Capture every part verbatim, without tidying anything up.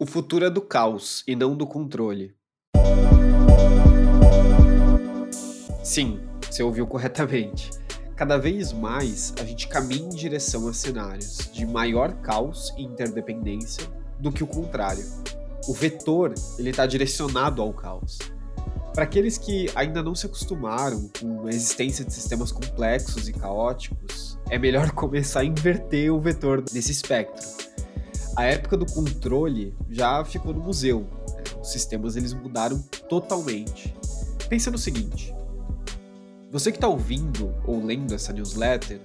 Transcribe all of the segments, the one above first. O futuro é do caos e não do controle. Sim, você ouviu corretamente. Cada vez mais a gente caminha em direção a cenários de maior caos e interdependência do que o contrário. O vetor está direcionado ao caos. Para aqueles que ainda não se acostumaram com a existência de sistemas complexos e caóticos, é melhor começar a inverter o vetor nesse espectro. A época do controle já ficou no museu, né? Os sistemas eles mudaram totalmente. Pensa no seguinte, você que está ouvindo ou lendo essa newsletter,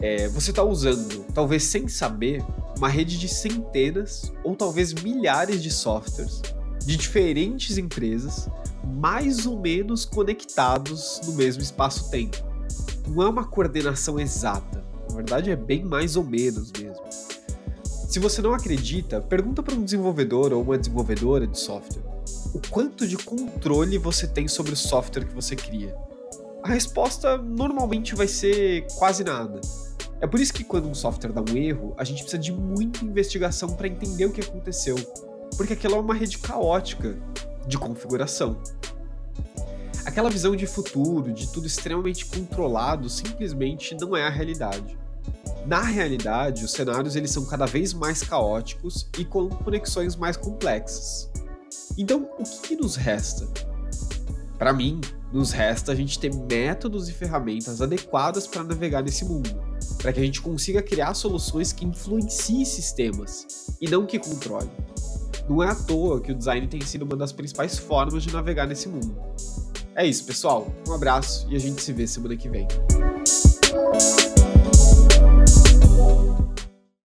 é, você está usando, talvez sem saber, uma rede de centenas ou talvez milhares de softwares de diferentes empresas mais ou menos conectados no mesmo espaço-tempo. Não é uma coordenação exata, na verdade é bem mais ou menos mesmo. Se você não acredita, pergunta para um desenvolvedor ou uma desenvolvedora de software o quanto de controle você tem sobre o software que você cria. A resposta normalmente vai ser quase nada. É por isso que quando um software dá um erro, a gente precisa de muita investigação para entender o que aconteceu, porque aquela é uma rede caótica de configuração. Aquela visão de futuro, de tudo extremamente controlado, simplesmente não é a realidade. Na realidade, os cenários eles são cada vez mais caóticos e com conexões mais complexas. Então, o que nos resta? Para mim, nos resta a gente ter métodos e ferramentas adequadas para navegar nesse mundo, para que a gente consiga criar soluções que influenciem sistemas e não que controlem. Não é à toa que o design tem sido uma das principais formas de navegar nesse mundo. É isso, pessoal. Um abraço e a gente se vê semana que vem.